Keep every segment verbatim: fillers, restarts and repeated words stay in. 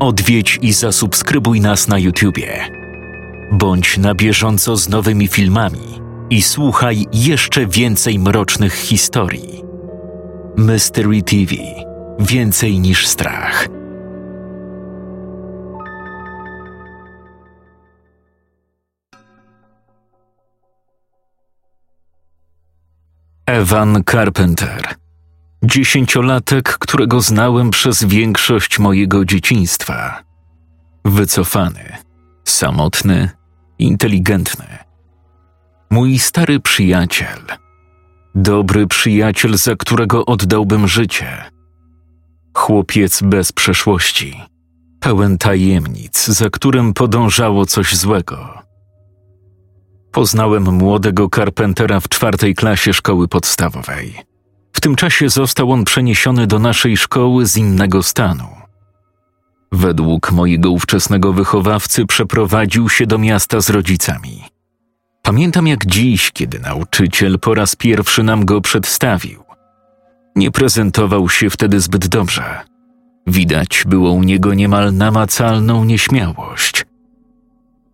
Odwiedź i zasubskrybuj nas na YouTubie. Bądź na bieżąco z nowymi filmami i słuchaj jeszcze więcej mrocznych historii. Mystery T V. Więcej niż strach. Evan Carpenter. Dziesięciolatek, którego znałem przez większość mojego dzieciństwa. Wycofany, samotny, inteligentny. Mój stary przyjaciel. Dobry przyjaciel, za którego oddałbym życie. Chłopiec bez przeszłości. Pełen tajemnic, za którym podążało coś złego. Poznałem młodego Carpentera w czwartej klasie szkoły podstawowej. W tym czasie został on przeniesiony do naszej szkoły z innego stanu. Według mojego ówczesnego wychowawcy przeprowadził się do miasta z rodzicami. Pamiętam jak dziś, kiedy nauczyciel po raz pierwszy nam go przedstawił. Nie prezentował się wtedy zbyt dobrze. Widać było u niego niemal namacalną nieśmiałość.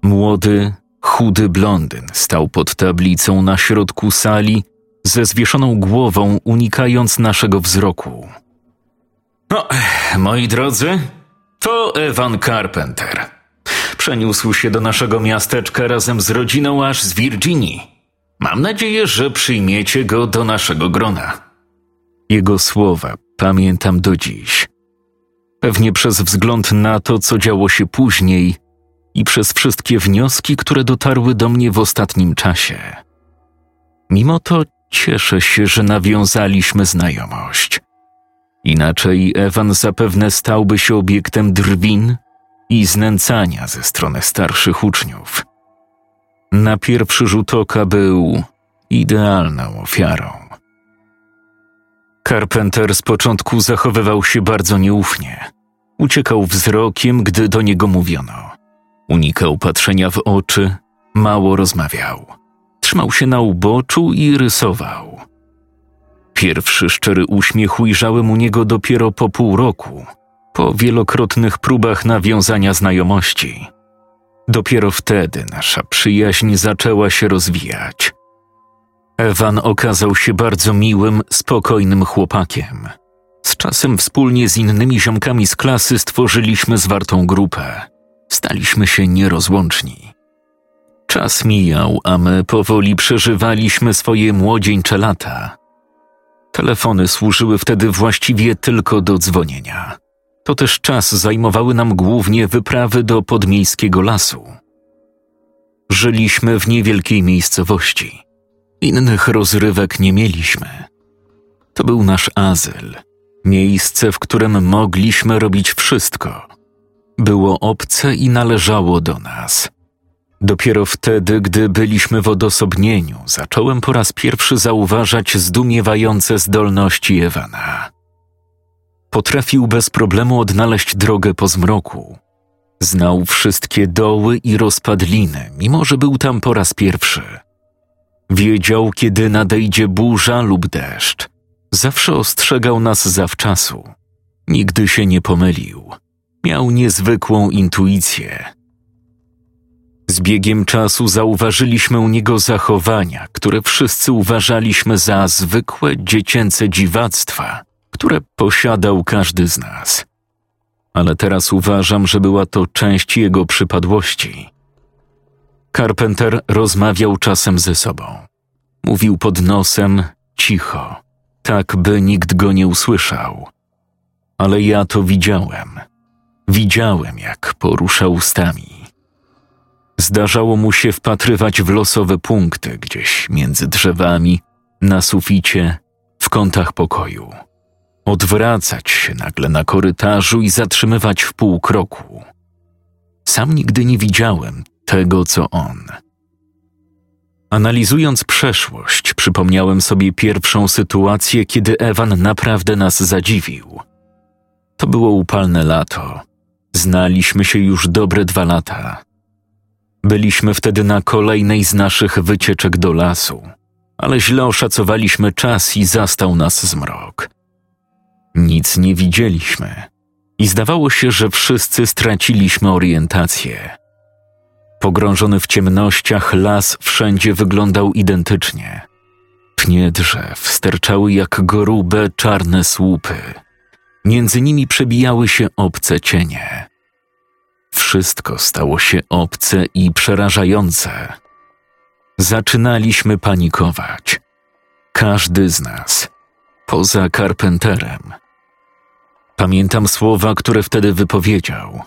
Młody, chudy blondyn stał pod tablicą na środku sali ze zwieszoną głową, unikając naszego wzroku. No, moi drodzy, to Evan Carpenter. Przeniósł się do naszego miasteczka razem z rodziną aż z Virginii. Mam nadzieję, że przyjmiecie go do naszego grona. Jego słowa pamiętam do dziś. Pewnie przez wzgląd na to, co działo się później i przez wszystkie wnioski, które dotarły do mnie w ostatnim czasie. Mimo to cieszę się, że nawiązaliśmy znajomość. Inaczej Evan zapewne stałby się obiektem drwin i znęcania ze strony starszych uczniów. Na pierwszy rzut oka był idealną ofiarą. Carpenter z początku zachowywał się bardzo nieufnie. Uciekał wzrokiem, gdy do niego mówiono. Unikał patrzenia w oczy, mało rozmawiał. Trzymał się na uboczu i rysował. Pierwszy szczery uśmiech ujrzałem u niego dopiero po pół roku, po wielokrotnych próbach nawiązania znajomości. Dopiero wtedy nasza przyjaźń zaczęła się rozwijać. Evan okazał się bardzo miłym, spokojnym chłopakiem. Z czasem wspólnie z innymi ziomkami z klasy stworzyliśmy zwartą grupę. Staliśmy się nierozłączni. Czas mijał, a my powoli przeżywaliśmy swoje młodzieńcze lata. Telefony służyły wtedy właściwie tylko do dzwonienia. To też czas zajmowały nam głównie wyprawy do podmiejskiego lasu. Żyliśmy w niewielkiej miejscowości. Innych rozrywek nie mieliśmy. To był nasz azyl. Miejsce, w którym mogliśmy robić wszystko. Było obce i należało do nas. Dopiero wtedy, gdy byliśmy w odosobnieniu, zacząłem po raz pierwszy zauważać zdumiewające zdolności Evana. Potrafił bez problemu odnaleźć drogę po zmroku. Znał wszystkie doły i rozpadliny, mimo że był tam po raz pierwszy. Wiedział, kiedy nadejdzie burza lub deszcz. Zawsze ostrzegał nas zawczasu. Nigdy się nie pomylił. Miał niezwykłą intuicję. Z biegiem czasu zauważyliśmy u niego zachowania, które wszyscy uważaliśmy za zwykłe dziecięce dziwactwa, które posiadał każdy z nas. Ale teraz uważam, że była to część jego przypadłości. Carpenter rozmawiał czasem ze sobą. Mówił pod nosem, cicho, tak by nikt go nie usłyszał. Ale ja to widziałem. Widziałem, jak porusza ustami. Zdarzało mu się wpatrywać w losowe punkty gdzieś między drzewami, na suficie, w kątach pokoju. Odwracać się nagle na korytarzu i zatrzymywać w pół kroku. Sam nigdy nie widziałem tego, co on. Analizując przeszłość, przypomniałem sobie pierwszą sytuację, kiedy Evan naprawdę nas zadziwił. To było upalne lato. Znaliśmy się już dobre dwa lata. Byliśmy wtedy na kolejnej z naszych wycieczek do lasu, ale źle oszacowaliśmy czas i zastał nas zmrok. Nic nie widzieliśmy. i zdawało się, że wszyscy straciliśmy orientację. Pogrążony w ciemnościach las wszędzie wyglądał identycznie. Pnie drzew sterczały jak grube, czarne słupy. Między nimi przebijały się obce cienie. Wszystko stało się obce i przerażające. Zaczynaliśmy panikować. Każdy z nas, poza Carpenterem. Pamiętam słowa, które wtedy wypowiedział.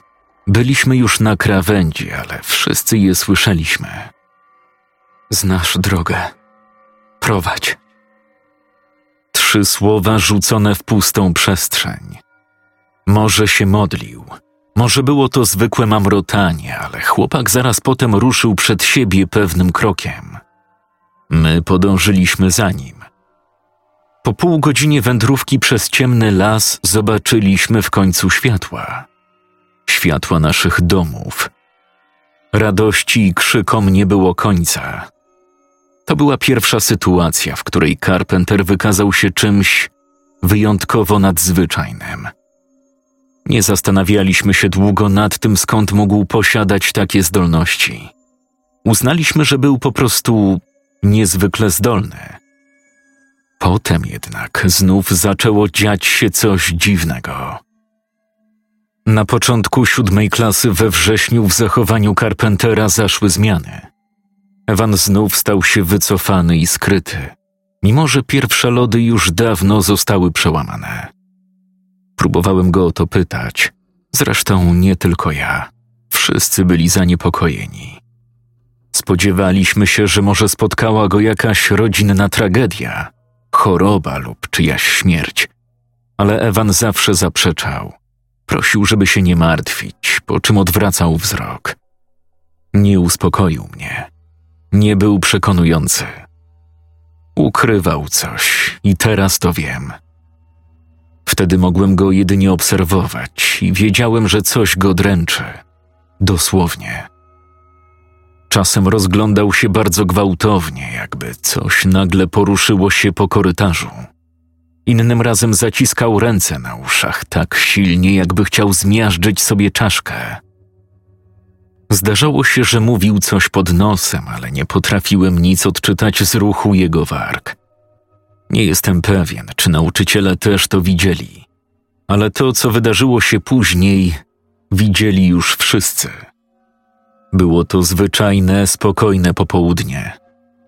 Byliśmy już na krawędzi, ale wszyscy je słyszeliśmy. Znasz drogę. Prowadź. Trzy słowa rzucone w pustą przestrzeń. Może się modlił. Może było to zwykłe mamrotanie, ale chłopak zaraz potem ruszył przed siebie pewnym krokiem. My podążyliśmy za nim. Po pół godzinie wędrówki przez ciemny las zobaczyliśmy w końcu światła. Światła naszych domów. Radości i krzykom nie było końca. To była pierwsza sytuacja, w której Carpenter wykazał się czymś wyjątkowo nadzwyczajnym. Nie zastanawialiśmy się długo nad tym, skąd mógł posiadać takie zdolności. Uznaliśmy, że był po prostu niezwykle zdolny. Potem jednak znów zaczęło dziać się coś dziwnego. Na początku siódmej klasy we wrześniu w zachowaniu Carpentera zaszły zmiany. Evan znów stał się wycofany i skryty, mimo że pierwsze lody już dawno zostały przełamane. Próbowałem go o to pytać. Zresztą nie tylko ja. Wszyscy byli zaniepokojeni. Spodziewaliśmy się, że może spotkała go jakaś rodzinna tragedia, choroba lub czyjaś śmierć. Ale Evan zawsze zaprzeczał. Prosił, żeby się nie martwić, po czym odwracał wzrok. Nie uspokoił mnie. Nie był przekonujący. Ukrywał coś i teraz to wiem. Wtedy mogłem go jedynie obserwować i wiedziałem, że coś go dręczy. Dosłownie. Czasem rozglądał się bardzo gwałtownie, jakby coś nagle poruszyło się po korytarzu. Innym razem zaciskał ręce na uszach tak silnie, jakby chciał zmiażdżyć sobie czaszkę. Zdarzało się, że mówił coś pod nosem, ale nie potrafiłem nic odczytać z ruchu jego warg. Nie jestem pewien, czy nauczyciele też to widzieli, ale to, co wydarzyło się później, widzieli już wszyscy. Było to zwyczajne, spokojne popołudnie.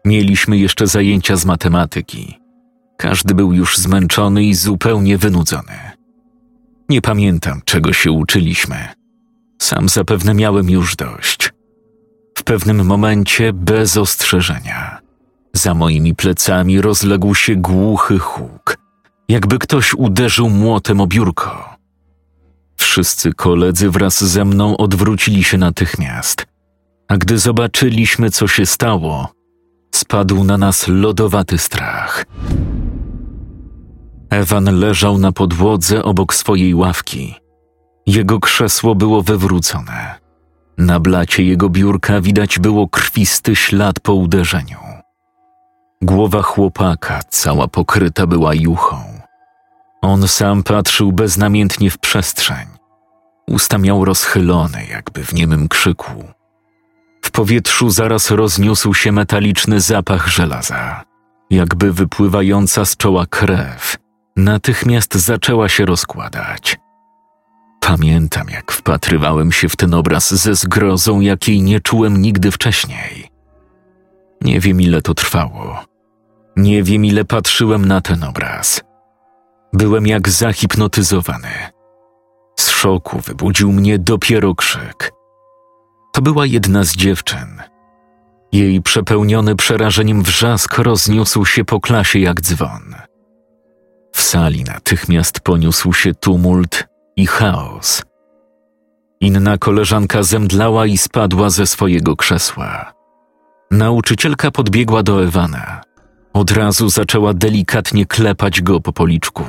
Mieliśmy jeszcze zajęcia z matematyki. Każdy był już zmęczony i zupełnie wynudzony. Nie pamiętam, czego się uczyliśmy. Sam zapewne miałem już dość. W pewnym momencie, bez ostrzeżenia, za moimi plecami rozległ się głuchy huk, jakby ktoś uderzył młotem o biurko. Wszyscy koledzy wraz ze mną odwrócili się natychmiast, a gdy zobaczyliśmy, co się stało, spadł na nas lodowaty strach. Evan leżał na podłodze obok swojej ławki. Jego krzesło było wywrócone. Na blacie jego biurka widać było krwisty ślad po uderzeniu. Głowa chłopaka cała pokryta była juchą. On sam patrzył beznamiętnie w przestrzeń. Usta miał rozchylone, jakby w niemym krzyku. W powietrzu zaraz rozniósł się metaliczny zapach żelaza. Jakby wypływająca z czoła krew natychmiast zaczęła się rozkładać. Pamiętam, jak wpatrywałem się w ten obraz ze zgrozą, jakiej nie czułem nigdy wcześniej. Nie wiem, ile to trwało. Nie wiem, ile patrzyłem na ten obraz. Byłem jak zahipnotyzowany. Z szoku wybudził mnie dopiero krzyk. To była jedna z dziewczyn. Jej przepełniony przerażeniem wrzask rozniósł się po klasie jak dzwon. W sali natychmiast poniósł się tumult i chaos. Inna koleżanka zemdlała i spadła ze swojego krzesła. Nauczycielka podbiegła do Evana. Od razu zaczęła delikatnie klepać go po policzku.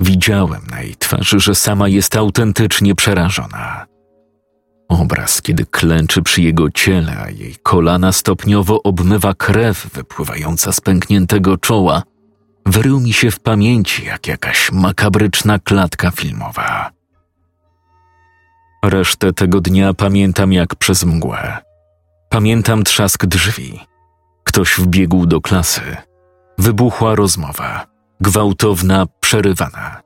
Widziałem na jej twarzy, że sama jest autentycznie przerażona. Obraz, kiedy klęczy przy jego ciele, a jej kolana stopniowo obmywa krew wypływająca z pękniętego czoła, wyrył mi się w pamięci jak jakaś makabryczna klatka filmowa. Resztę tego dnia pamiętam jak przez mgłę. Pamiętam trzask drzwi. Ktoś wbiegł do klasy. Wybuchła rozmowa. Gwałtowna, przerywana.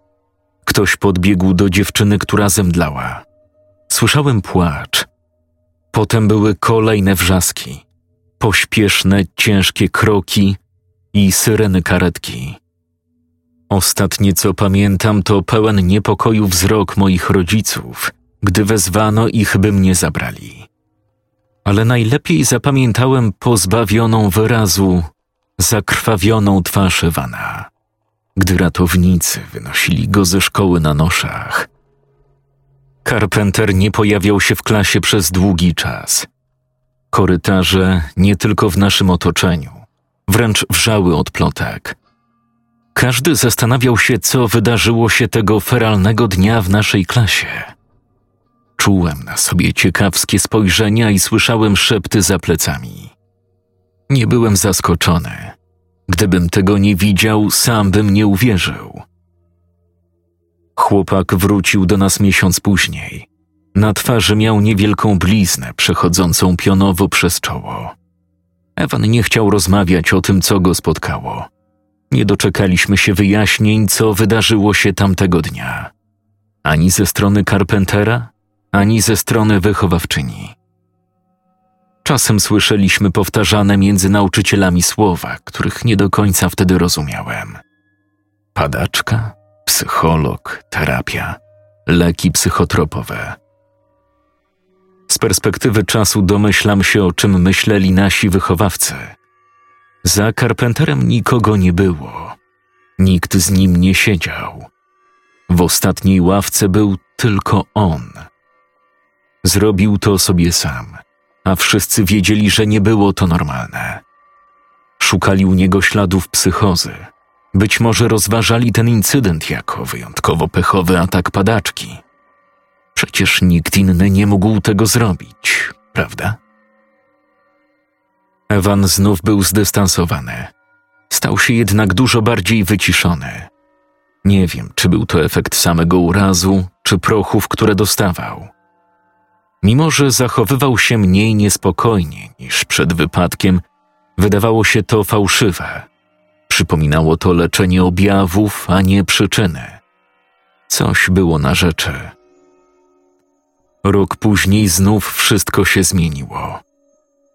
Ktoś podbiegł do dziewczyny, która zemdlała. Słyszałem płacz. Potem były kolejne wrzaski. Pośpieszne, ciężkie kroki i syreny karetki. Ostatnie, co pamiętam, to pełen niepokoju wzrok moich rodziców, gdy wezwano ich, by mnie zabrali. Ale najlepiej zapamiętałem pozbawioną wyrazu, zakrwawioną twarz Ewana, gdy ratownicy wynosili go ze szkoły na noszach. Carpenter nie pojawiał się w klasie przez długi czas. Korytarze nie tylko w naszym otoczeniu, wręcz wrzały od plotek. Każdy zastanawiał się, co wydarzyło się tego feralnego dnia w naszej klasie. Czułem na sobie ciekawskie spojrzenia i słyszałem szepty za plecami. Nie byłem zaskoczony. Gdybym tego nie widział, sam bym nie uwierzył. Chłopak wrócił do nas miesiąc później. Na twarzy miał niewielką bliznę przechodzącą pionowo przez czoło. Ewan nie chciał rozmawiać o tym, co go spotkało. Nie doczekaliśmy się wyjaśnień, co wydarzyło się tamtego dnia. Ani ze strony Carpentera, ani ze strony wychowawczyni. Czasem słyszeliśmy powtarzane między nauczycielami słowa, których nie do końca wtedy rozumiałem. Padaczka, psycholog, terapia, leki psychotropowe. Z perspektywy czasu domyślam się, o czym myśleli nasi wychowawcy. Za Carpenterem nikogo nie było. Nikt z nim nie siedział. W ostatniej ławce był tylko on. Zrobił to sobie sam, a wszyscy wiedzieli, że nie było to normalne. Szukali u niego śladów psychozy. Być może rozważali ten incydent jako wyjątkowo pechowy atak padaczki. Przecież nikt inny nie mógł tego zrobić, prawda? Ewan znów był zdystansowany. Stał się jednak dużo bardziej wyciszony. Nie wiem, czy był to efekt samego urazu, czy prochów, które dostawał. Mimo że zachowywał się mniej niespokojnie niż przed wypadkiem, wydawało się to fałszywe. Przypominało to leczenie objawów, a nie przyczyny. Coś było na rzeczy. Rok później znów wszystko się zmieniło.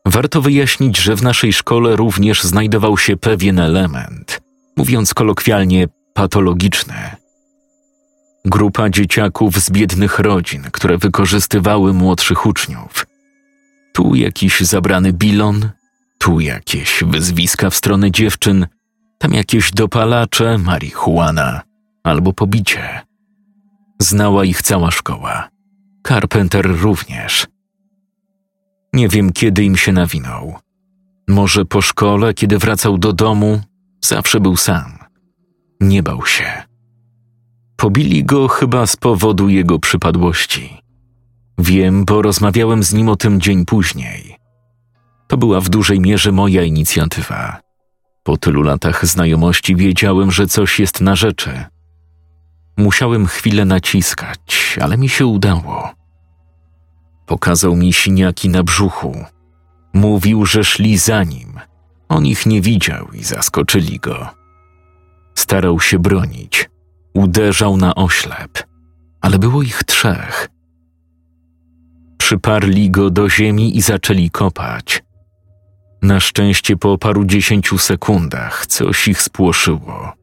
Warto wyjaśnić, że w naszej szkole również znajdował się pewien element, mówiąc kolokwialnie, patologiczny. Grupa dzieciaków z biednych rodzin, które wykorzystywały młodszych uczniów. Tu jakiś zabrany bilon, tu jakieś wyzwiska w stronę dziewczyn, tam jakieś dopalacze, marihuana albo pobicie. Znała ich cała szkoła. Carpenter również. Nie wiem, kiedy im się nawinął. Może po szkole, kiedy wracał do domu, zawsze był sam. Nie bał się. Pobili go chyba z powodu jego przypadłości. Wiem, bo rozmawiałem z nim o tym dzień później. To była w dużej mierze moja inicjatywa. Po tylu latach znajomości wiedziałem, że coś jest na rzeczy. Musiałem chwilę naciskać, ale mi się udało. Pokazał mi siniaki na brzuchu. Mówił, że szli za nim. On ich nie widział i zaskoczyli go. Starał się bronić. Uderzał na oślep, ale było ich trzech. Przyparli go do ziemi i zaczęli kopać. Na szczęście po paru dziesięciu sekundach coś ich spłoszyło.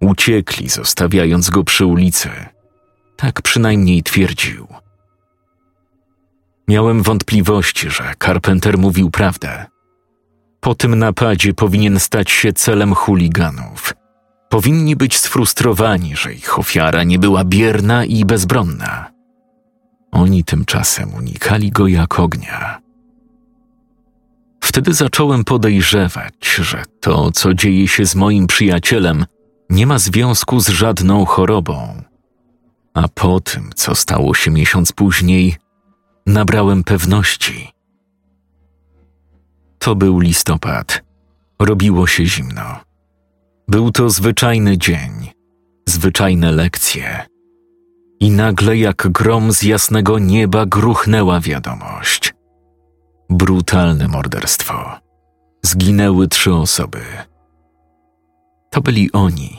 Uciekli, zostawiając go przy ulicy. Tak przynajmniej twierdził. Miałem wątpliwości, że Carpenter mówił prawdę. Po tym napadzie powinien stać się celem chuliganów. Powinni być sfrustrowani, że ich ofiara nie była bierna i bezbronna. Oni tymczasem unikali go jak ognia. Wtedy zacząłem podejrzewać, że to, co dzieje się z moim przyjacielem, nie ma związku z żadną chorobą. A po tym, co stało się miesiąc później, nabrałem pewności. To był listopad. Robiło się zimno. Był to zwyczajny dzień, zwyczajne lekcje. I nagle jak grom z jasnego nieba gruchnęła wiadomość. Brutalne morderstwo. Zginęły trzy osoby. To byli oni.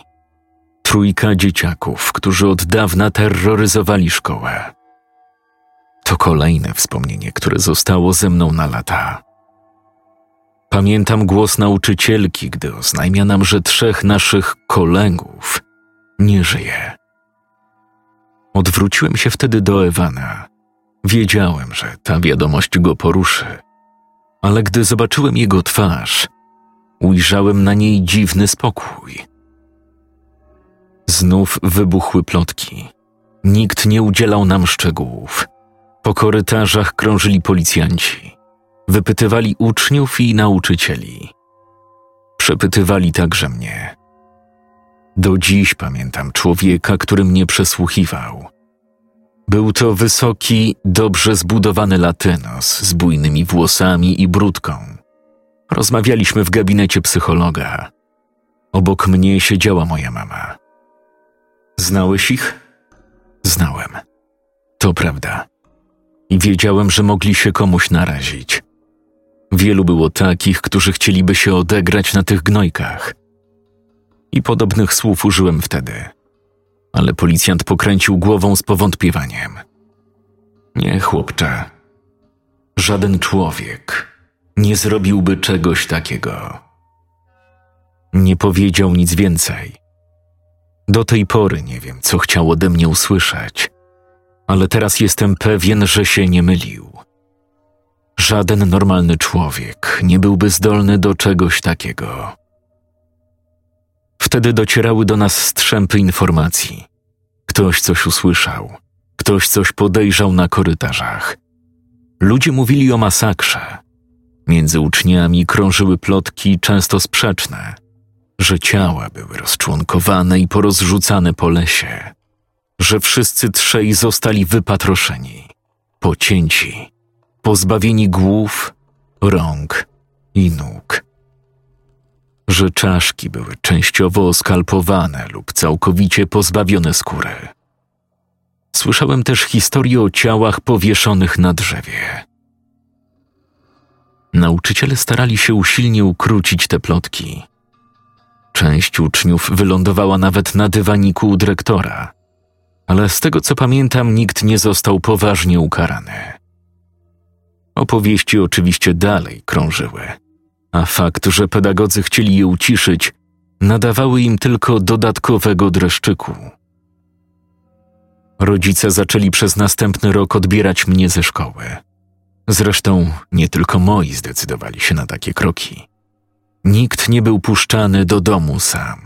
Trójka dzieciaków, którzy od dawna terroryzowali szkołę. To kolejne wspomnienie, które zostało ze mną na lata. Pamiętam głos nauczycielki, gdy oznajmia nam, że trzech naszych kolegów nie żyje. Odwróciłem się wtedy do Ewana. Wiedziałem, że ta wiadomość go poruszy, ale gdy zobaczyłem jego twarz, ujrzałem na niej dziwny spokój. Znów wybuchły plotki. Nikt nie udzielał nam szczegółów. Po korytarzach krążyli policjanci. Wypytywali uczniów i nauczycieli. Przepytywali także mnie. Do dziś pamiętam człowieka, który mnie przesłuchiwał. Był to wysoki, dobrze zbudowany Latynos z bujnymi włosami i bródką. Rozmawialiśmy w gabinecie psychologa. Obok mnie siedziała moja mama. Znałeś ich? Znałem. To prawda. I wiedziałem, że mogli się komuś narazić. Wielu było takich, którzy chcieliby się odegrać na tych gnojkach. I podobnych słów użyłem wtedy. Ale policjant pokręcił głową z powątpiewaniem. Nie, chłopcze. Żaden człowiek nie zrobiłby czegoś takiego. Nie powiedział nic więcej. Do tej pory nie wiem, co chciał ode mnie usłyszeć. Ale teraz jestem pewien, że się nie mylił. Żaden normalny człowiek nie byłby zdolny do czegoś takiego. Wtedy docierały do nas strzępy informacji. Ktoś coś usłyszał, ktoś coś podejrzał na korytarzach. Ludzie mówili o masakrze. Między uczniami krążyły plotki, często sprzeczne, że ciała były rozczłonkowane i porozrzucane po lesie, że wszyscy trzej zostali wypatroszeni, pocięci, pozbawieni głów, rąk i nóg. Że czaszki były częściowo oskalpowane lub całkowicie pozbawione skóry. Słyszałem też historie o ciałach powieszonych na drzewie. Nauczyciele starali się usilnie ukrócić te plotki. Część uczniów wylądowała nawet na dywaniku u dyrektora, ale z tego co pamiętam, nikt nie został poważnie ukarany. Opowieści oczywiście dalej krążyły, a fakt, że pedagodzy chcieli je uciszyć, nadawały im tylko dodatkowego dreszczyku. Rodzice zaczęli przez następny rok odbierać mnie ze szkoły. Zresztą nie tylko moi zdecydowali się na takie kroki. Nikt nie był puszczany do domu sam.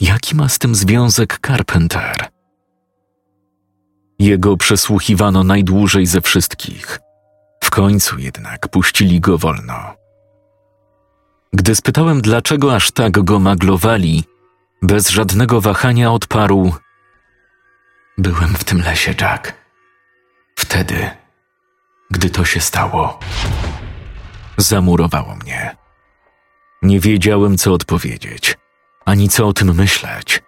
Jaki ma z tym związek Carpenter? Jego przesłuchiwano najdłużej ze wszystkich. W końcu jednak puścili go wolno. Gdy spytałem, dlaczego aż tak go maglowali, bez żadnego wahania odparł: byłem w tym lesie, Jack. Wtedy, gdy to się stało. Zamurowało mnie. Nie wiedziałem, co odpowiedzieć, ani co o tym myśleć.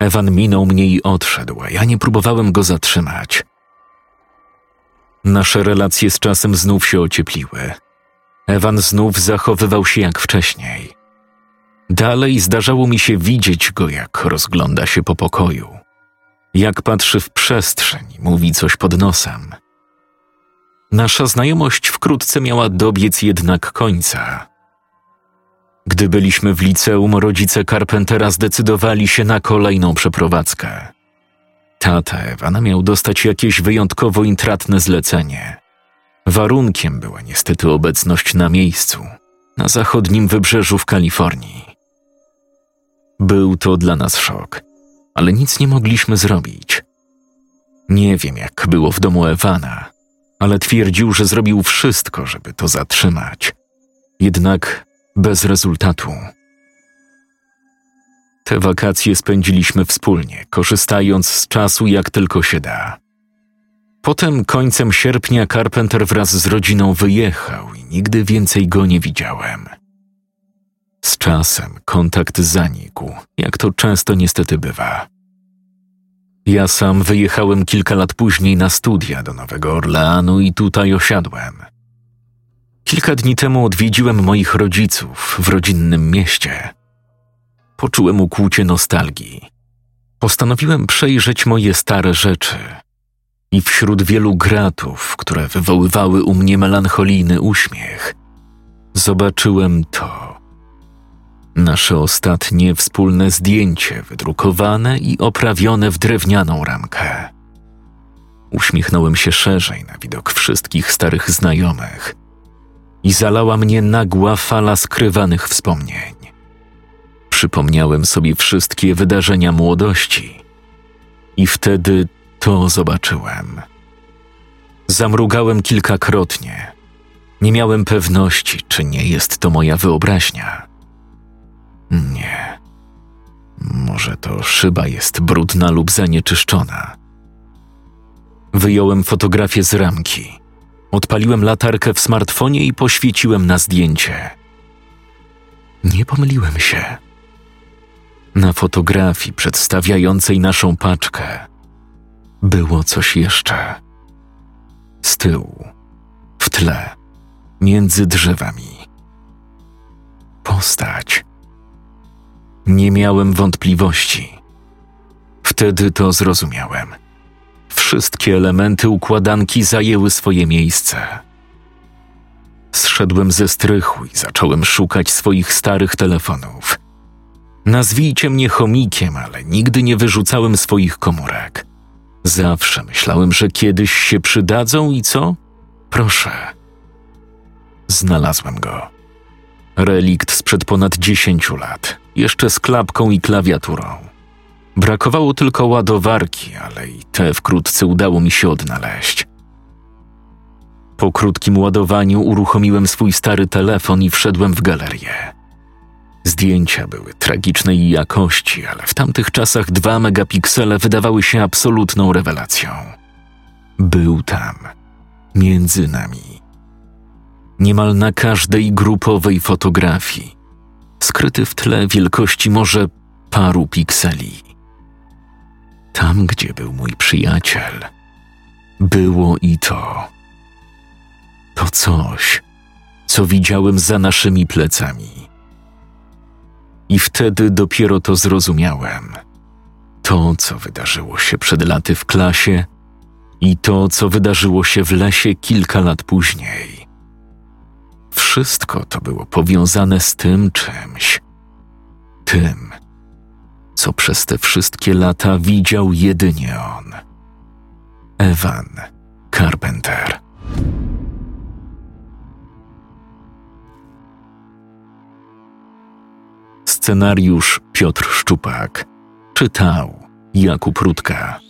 Ewan minął mnie i odszedł, a ja nie próbowałem go zatrzymać. Nasze relacje z czasem znów się ociepliły. Ewan znów zachowywał się jak wcześniej. Dalej zdarzało mi się widzieć go, jak rozgląda się po pokoju, jak patrzy w przestrzeń i mówi coś pod nosem. Nasza znajomość wkrótce miała dobiec jednak końca. Gdy byliśmy w liceum, rodzice Carpentera zdecydowali się na kolejną przeprowadzkę. Tata Ewana miał dostać jakieś wyjątkowo intratne zlecenie. Warunkiem była niestety obecność na miejscu, na zachodnim wybrzeżu w Kalifornii. Był to dla nas szok, ale nic nie mogliśmy zrobić. Nie wiem, jak było w domu Ewana, ale twierdził, że zrobił wszystko, żeby to zatrzymać. Jednak bez rezultatu. Te wakacje spędziliśmy wspólnie, korzystając z czasu jak tylko się da. Potem końcem sierpnia Carpenter wraz z rodziną wyjechał i nigdy więcej go nie widziałem. Z czasem kontakt zanikł, jak to często niestety bywa. Ja sam wyjechałem kilka lat później na studia do Nowego Orleanu i tutaj osiadłem. Kilka dni temu odwiedziłem moich rodziców w rodzinnym mieście. Poczułem ukłucie nostalgii. Postanowiłem przejrzeć moje stare rzeczy. I wśród wielu gratów, które wywoływały u mnie melancholijny uśmiech, zobaczyłem to. Nasze ostatnie wspólne zdjęcie wydrukowane i oprawione w drewnianą ramkę. Uśmiechnąłem się szerzej na widok wszystkich starych znajomych i zalała mnie nagła fala skrywanych wspomnień. Przypomniałem sobie wszystkie wydarzenia młodości i wtedy to zobaczyłem. Zamrugałem kilkakrotnie. Nie miałem pewności, czy nie jest to moja wyobraźnia. Nie. Może to szyba jest brudna lub zanieczyszczona. Wyjąłem fotografię z ramki. Odpaliłem latarkę w smartfonie i poświeciłem na zdjęcie. Nie pomyliłem się. Na fotografii przedstawiającej naszą paczkę było coś jeszcze. Z tyłu, w tle, między drzewami. Postać. Nie miałem wątpliwości. Wtedy to zrozumiałem. Wszystkie elementy układanki zajęły swoje miejsce. Zszedłem ze strychu i zacząłem szukać swoich starych telefonów. Nazwijcie mnie chomikiem, ale nigdy nie wyrzucałem swoich komórek. Zawsze myślałem, że kiedyś się przydadzą i co? Proszę. Znalazłem go. Relikt sprzed ponad dziesięciu lat, jeszcze z klapką i klawiaturą. Brakowało tylko ładowarki, ale i te wkrótce udało mi się odnaleźć. Po krótkim ładowaniu uruchomiłem swój stary telefon i wszedłem w galerię. Zdjęcia były tragicznej jakości, ale w tamtych czasach dwa megapiksele wydawały się absolutną rewelacją. Był tam, między nami. Niemal na każdej grupowej fotografii, skryty w tle wielkości może paru pikseli. Tam, gdzie był mój przyjaciel, było i to. To coś, co widziałem za naszymi plecami. I wtedy dopiero to zrozumiałem. To, co wydarzyło się przed laty w klasie i to, co wydarzyło się w lesie kilka lat później. Wszystko to było powiązane z tym czymś. Tym, co przez te wszystkie lata widział jedynie on. Evan Carpenter. Scenariusz Piotr Szczupak. Czytał Jakub Rutka.